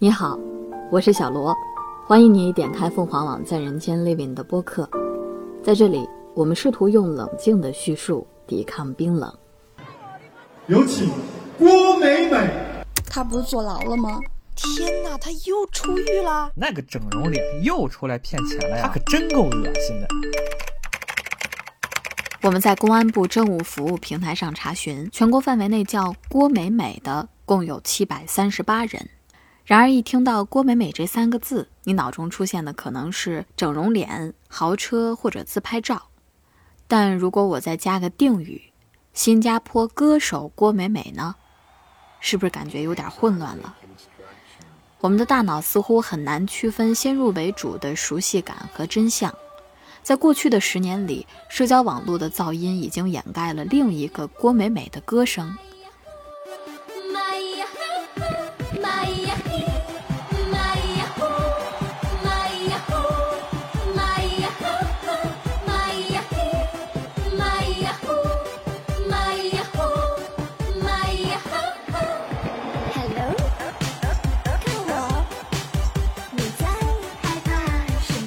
你好，我是小罗，欢迎你点开凤凰网在人间 Living 的播客。在这里，我们试图用冷静的叙述抵抗冰冷。有请郭美美。她不是坐牢了吗？天哪，她又出狱了！那个整容脸又出来骗钱了呀！她可真够恶心的。我们在公安部政务服务平台上查询，全国范围内叫郭美美的共有738人。然而一听到郭美美这三个字，你脑中出现的可能是整容脸、豪车或者自拍照。但如果我再加个定语，新加坡歌手郭美美呢？是不是感觉有点混乱了？我们的大脑似乎很难区分先入为主的熟悉感和真相。在过去的10年里，社交网络的噪音已经掩盖了另一个郭美美的歌声。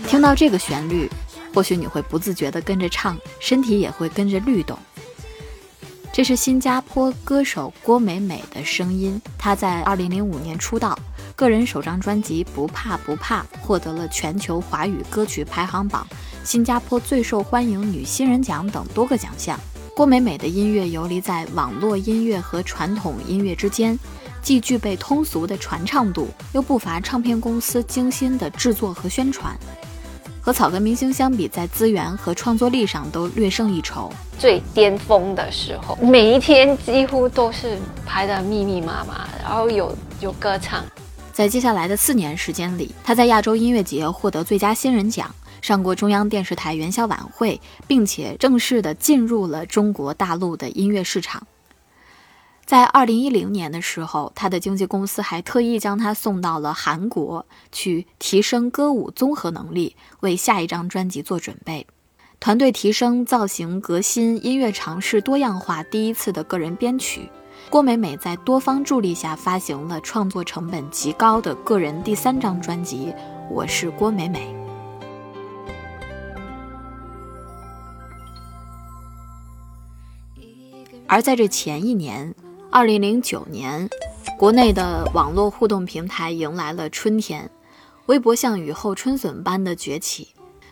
听到这个旋律，或许你会不自觉地跟着唱，身体也会跟着律动。这是新加坡歌手郭美美的声音，她在2005年出道，个人首张专辑《不怕不怕》获得了全球华语歌曲排行榜、新加坡最受欢迎女新人奖等多个奖项。郭美美的音乐游离在网络音乐和传统音乐之间，既具备通俗的传唱度，又不乏唱片公司精心的制作和宣传。和草根明星相比，在资源和创作力上都略胜一筹。最巅峰的时候，每一天几乎都是排得密密麻麻，然后有歌唱。在接下来的4年时间里，他在亚洲音乐节获得最佳新人奖，上过中央电视台元宵晚会，并且正式的进入了中国大陆的音乐市场。在2010年的时候，他的经纪公司还特意将他送到了韩国，去提升歌舞综合能力，为下一张专辑做准备。团队提升、造型革新、音乐尝试多样化，第一次的个人编曲。郭美美在多方助力下发行了创作成本极高的个人第3张专辑《我是郭美美》。而在这前一年，2009年，国内的网络互动平台迎来了春天，微博像雨后春笋般的崛起。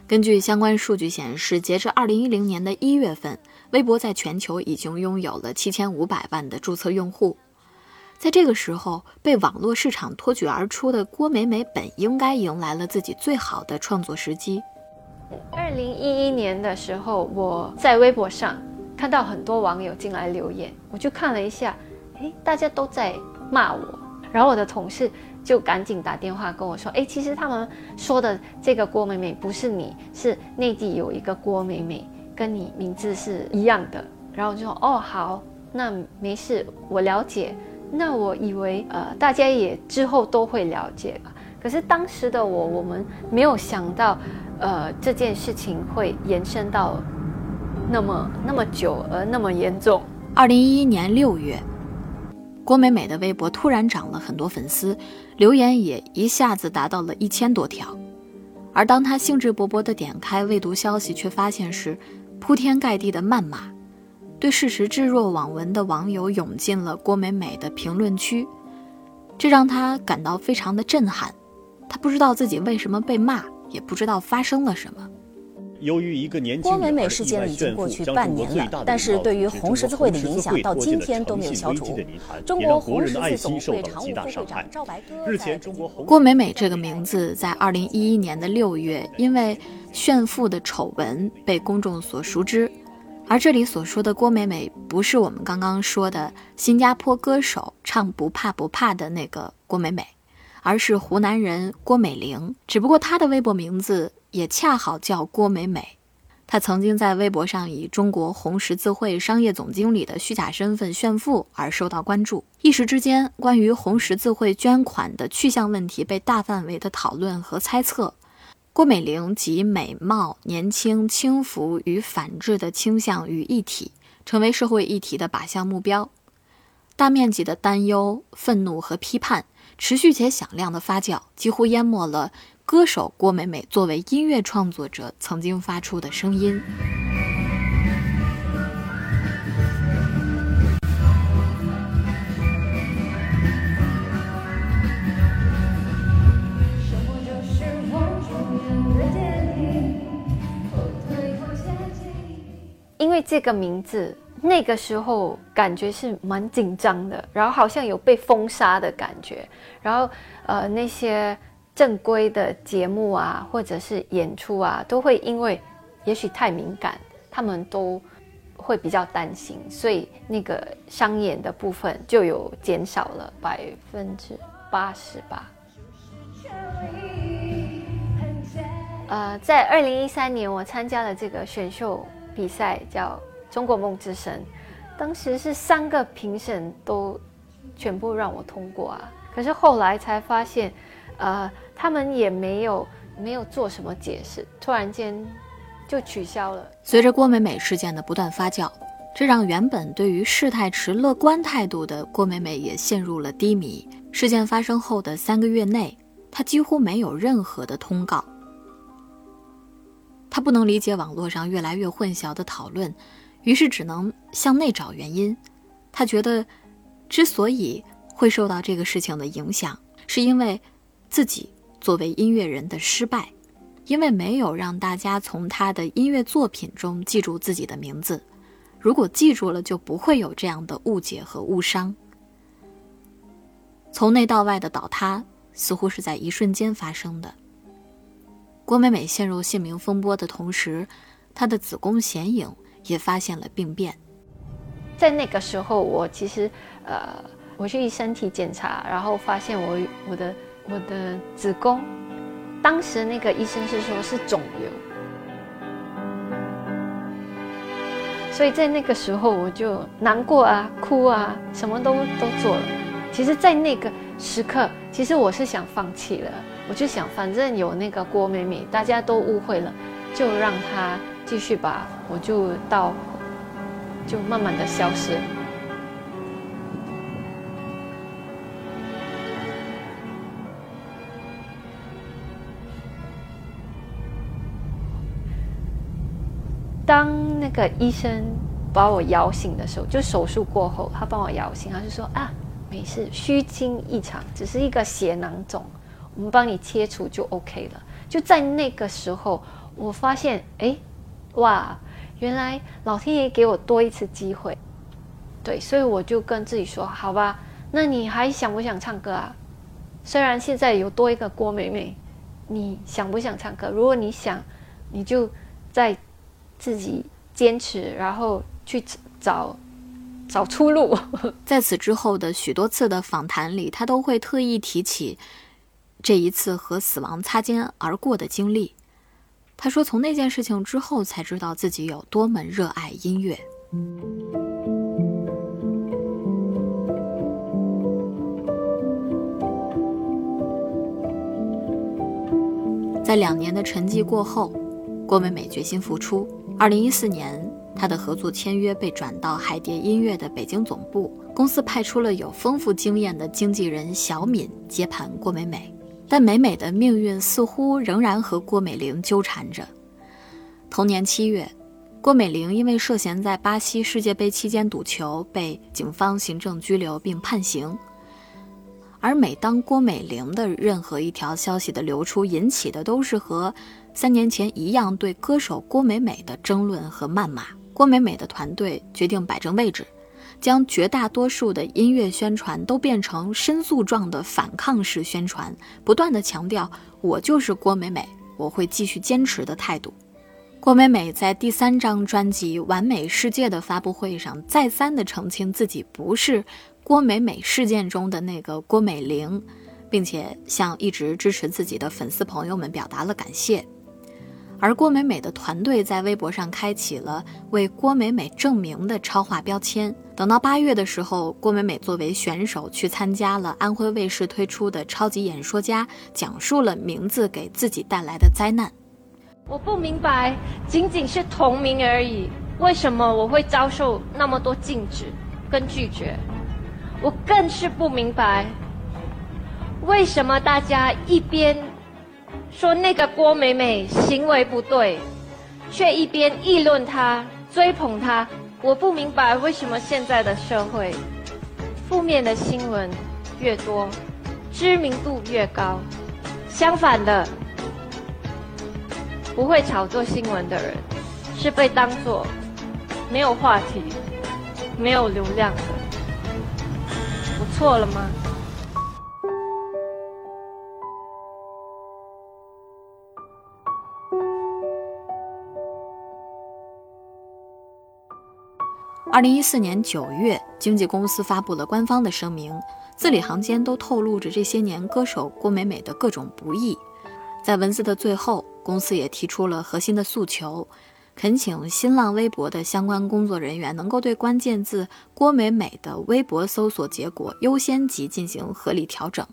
根据相关数据显示，截至2010年的1月份，微博在全球已经拥有了7500万的注册用户。在这个时候，被网络市场脱举而出的郭美美本应该迎来了自己最好的创作时机。2011年的时候，我在微博上看到很多网友进来留言，我就看了一下，大家都在骂我，然后我的同事就赶紧打电话跟我说，其实他们说的这个郭美美不是你，是内地有一个郭美美，跟你名字是一样的。然后我就说，好，那没事，我了解。那我以为大家也之后都会了解吧。可是当时的我们没有想到，这件事情会延伸到那么久而那么严重。2011年6月，郭美美的微博突然涨了很多粉丝，留言也一下子达到了1000多条。而当她兴致勃勃地点开未读消息，却发现是铺天盖地的谩骂，对事实置若罔闻的网友涌进了郭美美的评论区，这让她感到非常的震撼。她不知道自己为什么被骂，也不知道发生了什么。由于一个年轻人，郭美美事件已经过去半年了，但是对于红十字会的影响到今天都没有消除。中国红十字总会常务副会长赵白鸽日前，郭美美这个名字在2011年的6月因为炫富的丑闻被公众所熟知。而这里所说的郭美美，不是我们刚刚说的新加坡歌手唱《不怕不怕》的那个郭美美，而是湖南人郭美玲，只不过她的微博名字也恰好叫郭美美。她曾经在微博上以中国红十字会商业总经理的虚假身份炫富而受到关注，一时之间关于红十字会捐款的去向问题被大范围的讨论和猜测。郭美玲集美貌、年轻、轻浮与反制的倾向于一体，成为社会议题的靶向目标。大面积的担忧、愤怒和批判持续且响亮的发酵，几乎淹没了歌手郭美美作为音乐创作者曾经发出的声音。因为这个名字那个时候感觉是蛮紧张的，然后好像有被封杀的感觉，然后那些正规的节目啊或者是演出啊都会因为也许太敏感，他们都会比较担心，所以那个商演的部分就有减少了88%。在2013年我参加了这个选秀比赛叫中国梦之声，当时是3个评审都全部让我通过啊，可是后来才发现他们也没有做什么解释，突然间就取消了。随着郭美美事件的不断发酵，这让原本对于事态持乐观态度的郭美美也陷入了低迷。事件发生后的3个月内，她几乎没有任何的通告。他不能理解网络上越来越混淆的讨论，于是只能向内找原因。他觉得之所以会受到这个事情的影响，是因为自己作为音乐人的失败，因为没有让大家从他的音乐作品中记住自己的名字，如果记住了就不会有这样的误解和误伤。从内到外的倒塌似乎是在一瞬间发生的。郭美美陷入姓名风波的同时，她的子宫显影也发现了病变。在那个时候我其实我去身体检查，然后发现我的子宫，当时那个医生是说是肿瘤，所以在那个时候我就难过啊、哭啊，什么都做了。其实在那个时刻，其实我是想放弃了，我就想反正有那个郭美美，大家都误会了，就让她继续吧，我就慢慢的消失。当那个医生把我摇醒的时候，就手术过后他帮我摇醒，他就说啊，没事，虚惊一场，只是一个血囊肿，我们帮你切除就 OK 了。就在那个时候我发现哇，原来老天爷给我多一次机会。对，所以我就跟自己说，好吧，那你还想不想唱歌啊？虽然现在有多一个郭美美，你想不想唱歌？如果你想，你就再自己坚持，然后去找出路。在此之后的许多次的访谈里，他都会特意提起这一次和死亡擦肩而过的经历。他说从那件事情之后才知道自己有多么热爱音乐。在2年的沉寂过后，郭美美决心复出。2014年，她的合作签约被转到海蝶音乐的北京总部，公司派出了有丰富经验的经纪人小敏接盘郭美美。但美美的命运似乎仍然和郭美玲纠缠着。同年7月，郭美玲因为涉嫌在巴西世界杯期间赌球被警方行政拘留并判刑。而每当郭美玲的任何一条消息的流出，引起的都是和3年前一样对歌手郭美美的争论和谩骂。郭美美的团队决定摆正位置，将绝大多数的音乐宣传都变成申诉状的反抗式宣传，不断地强调我就是郭美美，我会继续坚持的态度。郭美美在第3张专辑《完美世界》的发布会上再三地澄清自己不是郭美美事件中的那个郭美玲，并且向一直支持自己的粉丝朋友们表达了感谢。而郭美美的团队在微博上开启了为郭美美证明的超话标签。等到8月的时候，郭美美作为选手去参加了安徽卫视推出的《超级演说家》，讲述了名字给自己带来的灾难。我不明白，仅仅是同名而已，为什么我会遭受那么多禁止跟拒绝？我更是不明白，为什么大家一边说那个郭美美行为不对，却一边议论她、追捧她。我不明白为什么现在的社会，负面的新闻越多，知名度越高。相反的，不会炒作新闻的人，是被当作没有话题、没有流量的。我错了吗？2014年9月，经纪公司发布了官方的声明，字里行间都透露着这些年歌手郭美美的各种不易。在文字的最后，公司也提出了核心的诉求，恳请新浪微博的相关工作人员能够对关键字郭美美的微博搜索结果优先级进行合理调整，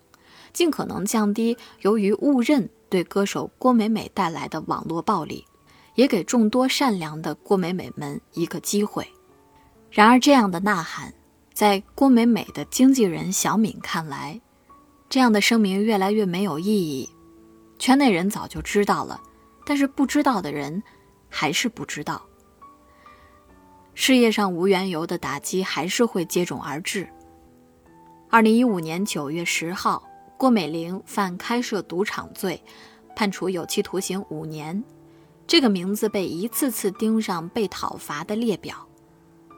尽可能降低由于误认对歌手郭美美带来的网络暴力，也给众多善良的郭美美们一个机会。然而这样的呐喊，在郭美美的经纪人小敏看来，这样的声明越来越没有意义。圈内人早就知道了，但是不知道的人还是不知道。事业上无缘由的打击还是会接踵而至。2015年9月10号，郭美玲犯开设赌场罪，判处有期徒刑5年。这个名字被一次次盯上被讨伐的列表。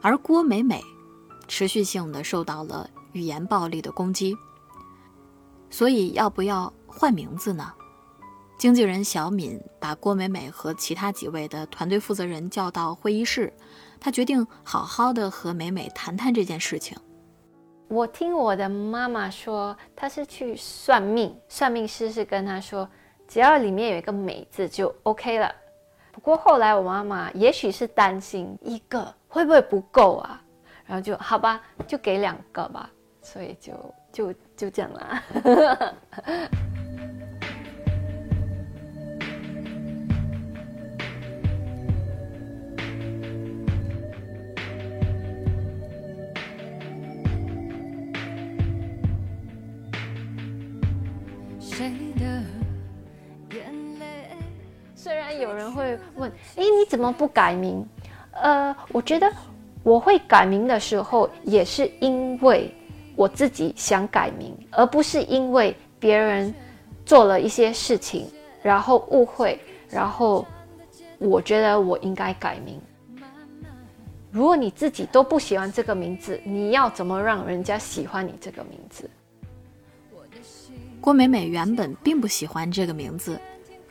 而郭美美持续性的受到了语言暴力的攻击，所以要不要换名字呢？经纪人小敏把郭美美和其他几位的团队负责人叫到会议室，她决定好好的和美美谈谈这件事情。我听我的妈妈说，她是去算命，算命师是跟她说，只要里面有一个美字就 OK 了。不过后来我妈妈也许是担心一个会不会不够啊，然后就好吧，就给2个吧，所以就这样啦。虽然有人会问，你怎么不改名？我觉得我会改名的时候，也是因为我自己想改名，而不是因为别人做了一些事情，然后误会，然后我觉得我应该改名。如果你自己都不喜欢这个名字，你要怎么让人家喜欢你这个名字？郭美美原本并不喜欢这个名字，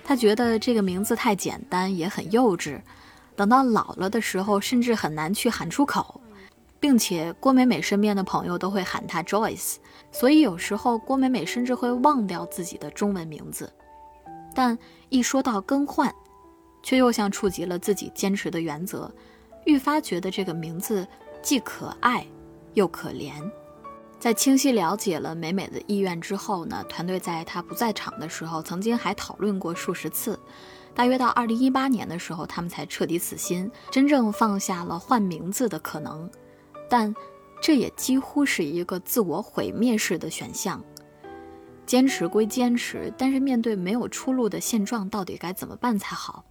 她觉得这个名字太简单，也很幼稚。等到老了的时候，甚至很难去喊出口，并且郭美美身边的朋友都会喊她 Joyce， 所以有时候郭美美甚至会忘掉自己的中文名字。但一说到更换，却又像触及了自己坚持的原则，愈发觉得这个名字既可爱又可怜。在清晰了解了美美的意愿之后呢，团队在她不在场的时候，曾经还讨论过数十次。大约到2018年的时候，他们才彻底死心，真正放下了换名字的可能，但这也几乎是一个自我毁灭式的选项。坚持归坚持，但是面对没有出路的现状，到底该怎么办才好？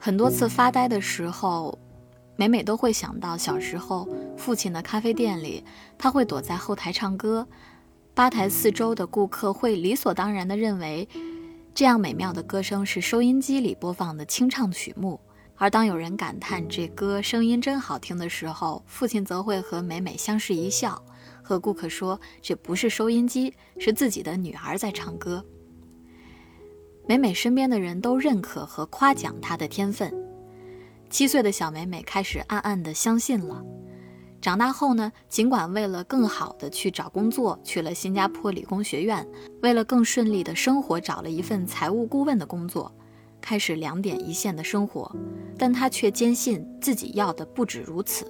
很多次发呆的时候，每每都会想到小时候父亲的咖啡店里，他会躲在后台唱歌，吧台四周的顾客会理所当然地认为这样美妙的歌声是收音机里播放的清唱曲目，而当有人感叹这歌声音真好听的时候，父亲则会和美美相视一笑，和顾客说这不是收音机，是自己的女儿在唱歌。美美身边的人都认可和夸奖她的天分，7岁的小美美开始暗暗地相信了。长大后呢，尽管为了更好地去找工作，去了新加坡理工学院，为了更顺利的生活，找了一份财务顾问的工作，开始2点一线的生活，但她却坚信自己要的不止如此。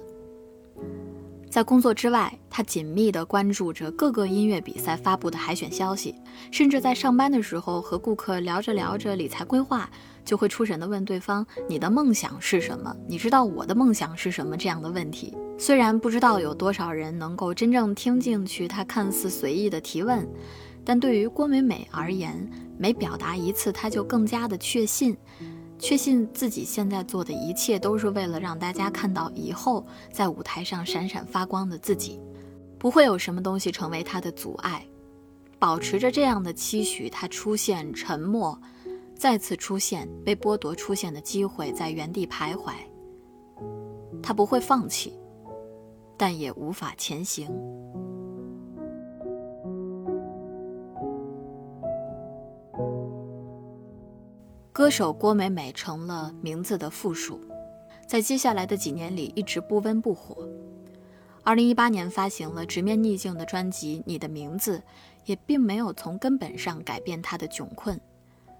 在工作之外，他紧密地关注着各个音乐比赛发布的海选消息，甚至在上班的时候和顾客聊着聊着理财规划，就会出神地问对方，你的梦想是什么？你知道我的梦想是什么？这样的问题。虽然不知道有多少人能够真正听进去他看似随意的提问，但对于郭美美而言，每表达一次，她就更加的确信自己现在做的一切都是为了让大家看到以后在舞台上闪闪发光的自己，不会有什么东西成为她的阻碍。保持着这样的期许，她出现，沉默，再次出现，被剥夺出现的机会，在原地徘徊。她不会放弃，但也无法前行。歌手郭美美成了名字的复数，在接下来的几年里一直不温不火。2018年发行了直面逆境的专辑《你的名字》，也并没有从根本上改变她的窘困。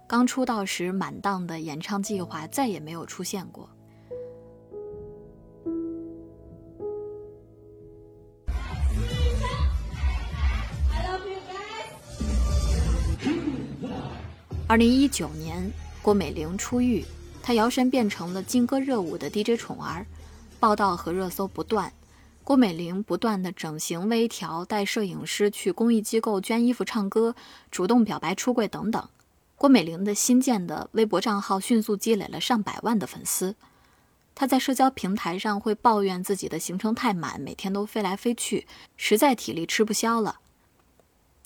刚出道时满档的演唱计划再也没有出现过。2019年郭美玲出狱，她摇身变成了劲歌热舞的 DJ 宠儿，报道和热搜不断。郭美玲不断的整形微调，带摄影师去公益机构捐衣服、唱歌，主动表白出柜等等。郭美玲的新建的微博账号迅速积累了上百万的粉丝。她在社交平台上会抱怨自己的行程太满，每天都飞来飞去，实在体力吃不消了。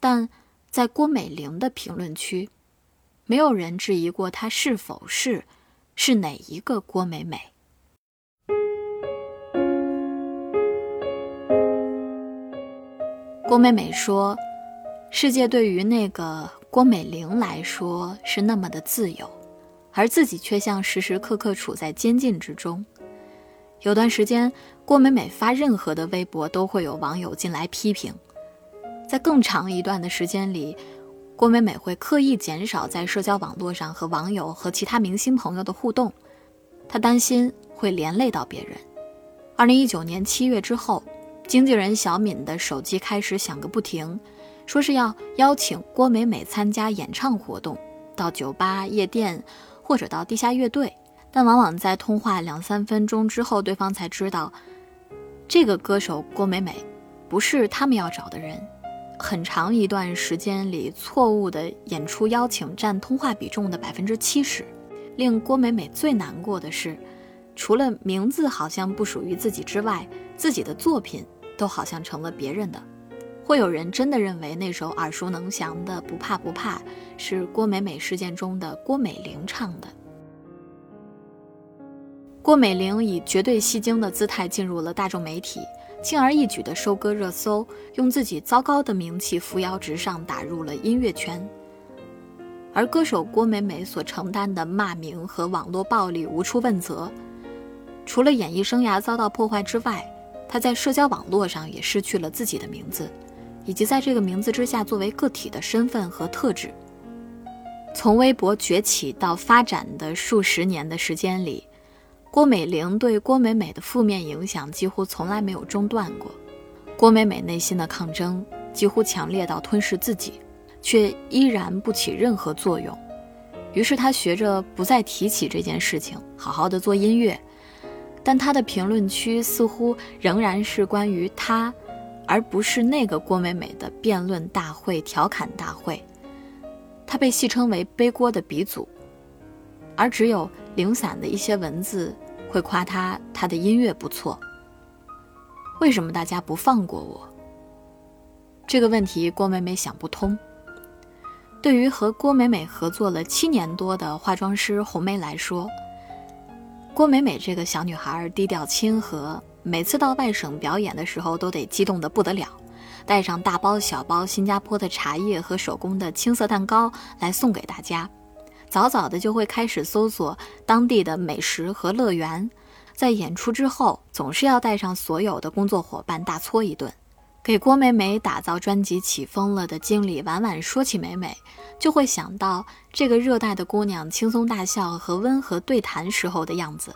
但在郭美玲的评论区，没有人质疑过她是否是哪一个郭美美。郭美美说，世界对于那个郭美玲来说是那么的自由，而自己却像时时刻刻处在监禁之中。有段时间，郭美美发任何的微博都会有网友进来批评。在更长一段的时间里，郭美美会刻意减少在社交网络上和网友和其他明星朋友的互动，她担心会连累到别人。2019年7月之后，经纪人小敏的手机开始响个不停，说是要邀请郭美美参加演唱活动，到酒吧、夜店或者到地下乐队，但往往在通话2-3分钟之后，对方才知道这个歌手郭美美不是他们要找的人。很长一段时间里，错误的演出邀请占通话比重的70%。令郭美美最难过的是，除了名字好像不属于自己之外，自己的作品都好像成了别人的。会有人真的认为那首耳熟能详的《不怕不怕》是郭美美事件中的郭美玲唱的。郭美玲以绝对戏精的姿态进入了大众媒体，轻而易举地收割热搜，用自己糟糕的名气扶摇直上，打入了音乐圈。而歌手郭美美所承担的骂名和网络暴力无处问责，除了演艺生涯遭到破坏之外，她在社交网络上也失去了自己的名字，以及在这个名字之下作为个体的身份和特质。从微博崛起到发展的数十年的时间里，郭美玲对郭美美的负面影响几乎从来没有中断过。郭美美内心的抗争几乎强烈到吞噬自己，却依然不起任何作用。于是她学着不再提起这件事情，好好的做音乐。但她的评论区似乎仍然是关于她，而不是那个郭美美的辩论大会、调侃大会。她被戏称为背锅的鼻祖，而只有零散的一些文字会夸他的音乐不错。为什么大家不放过我？这个问题郭美美想不通。对于和郭美美合作了7年多的化妆师红梅来说，郭美美这个小女孩低调亲和，每次到外省表演的时候都得激动得不得了，带上大包小包新加坡的茶叶和手工的青色蛋糕来送给大家。早早的就会开始搜索当地的美食和乐园，在演出之后总是要带上所有的工作伙伴大搓一顿。给郭美美打造专辑《起风了》的经理婉婉说起美美，就会想到这个热带的姑娘轻松大笑和温和对谈时候的样子。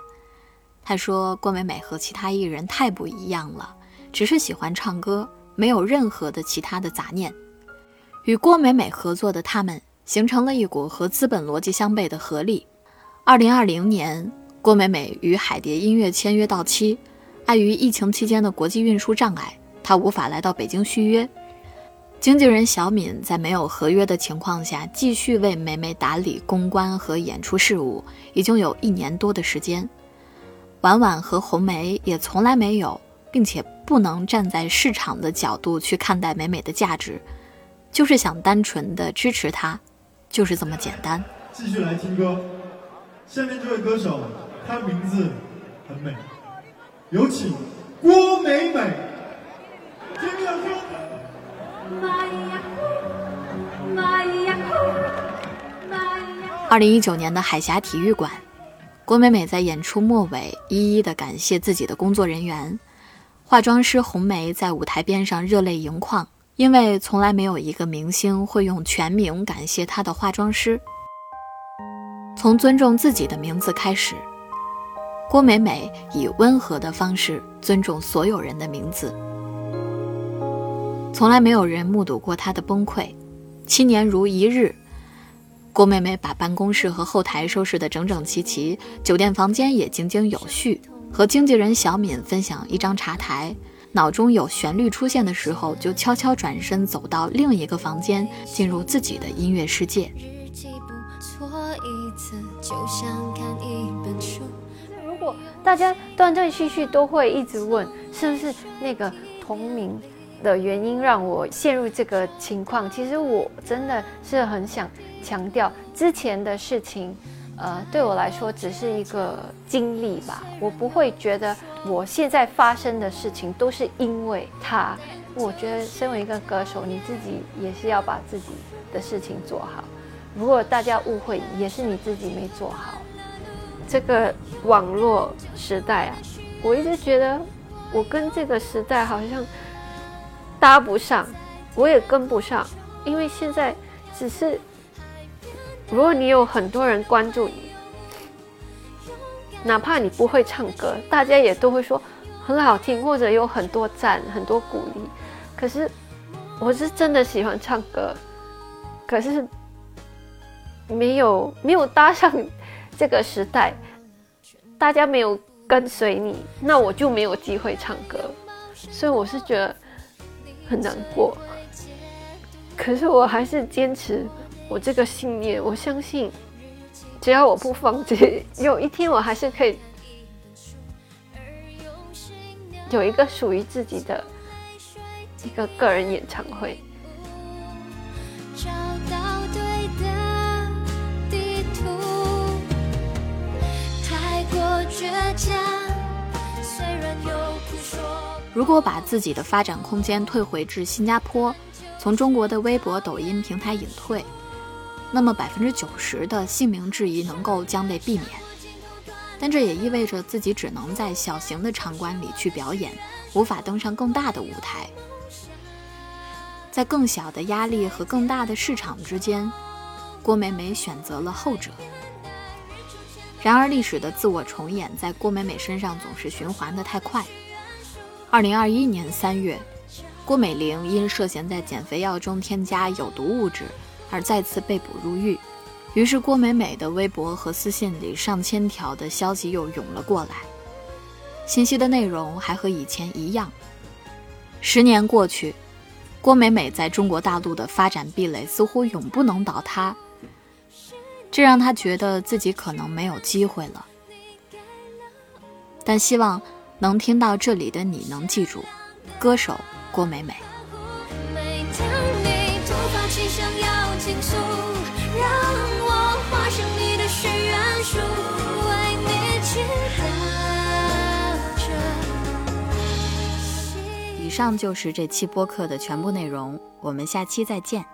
她说，郭美美和其他艺人太不一样了，只是喜欢唱歌，没有任何的其他的杂念。与郭美美合作的他们形成了一股和资本逻辑相悖的合力。2020年，郭美美与海蝶音乐签约到期，碍于疫情期间的国际运输障碍，她无法来到北京续约。经纪人小敏在没有合约的情况下继续为美美打理公关和演出事务，已经有1年多的时间。婉婉和红梅也从来没有，并且不能站在市场的角度去看待美美的价值，就是想单纯的支持她，就是这么简单。继续来听歌，下面这位歌手，她名字很美，有请郭美美。听着歌。2019年的海峡体育馆，郭美美在演出末尾一一的感谢自己的工作人员。化妆师红梅在舞台边上热泪盈眶，因为从来没有一个明星会用全名感谢她的化妆师。从尊重自己的名字开始，郭美美以温和的方式尊重所有人的名字。从来没有人目睹过她的崩溃，7年如一日。郭美美把办公室和后台收拾得整整齐齐，酒店房间也井井有序，和经纪人小敏分享一张茶台，脑中有旋律出现的时候就悄悄转身走到另一个房间，进入自己的音乐世界。如果大家断断续续都会一直问是不是那个同名的原因让我陷入这个情况，其实我真的是很想强调之前的事情，对我来说只是一个经历吧，我不会觉得我现在发生的事情都是因为它。我觉得身为一个歌手，你自己也是要把自己的事情做好，如果大家误会也是你自己没做好。这个网络时代啊，我一直觉得我跟这个时代好像搭不上，我也跟不上，因为现在只是如果你有很多人关注你，哪怕你不会唱歌，大家也都会说很好听，或者有很多赞很多鼓励。可是我是真的喜欢唱歌，可是没有搭上这个时代，大家没有跟随你，那我就没有机会唱歌，所以我是觉得很难过。可是我还是坚持我这个信念，我相信只要我不放弃，有一天我还是可以有一个属于自己的一个个人演唱会。如果把自己的发展空间退回至新加坡，从中国的微博抖音平台隐退，那么90%的姓名质疑能够将被避免。但这也意味着自己只能在小型的场馆里去表演，无法登上更大的舞台。在更小的压力和更大的市场之间，郭美美选择了后者。然而历史的自我重演在郭美美身上总是循环得太快。2021年3月，郭美玲因涉嫌在减肥药中添加有毒物质而再次被捕入狱，于是郭美美的微博和私信里上千条的消息又涌了过来，信息的内容还和以前一样。10年过去，郭美美在中国大陆的发展壁垒似乎永不能倒塌，这让她觉得自己可能没有机会了。但希望能听到这里的你能记住，歌手郭美美。以上就是这期播客的全部内容，我们下期再见。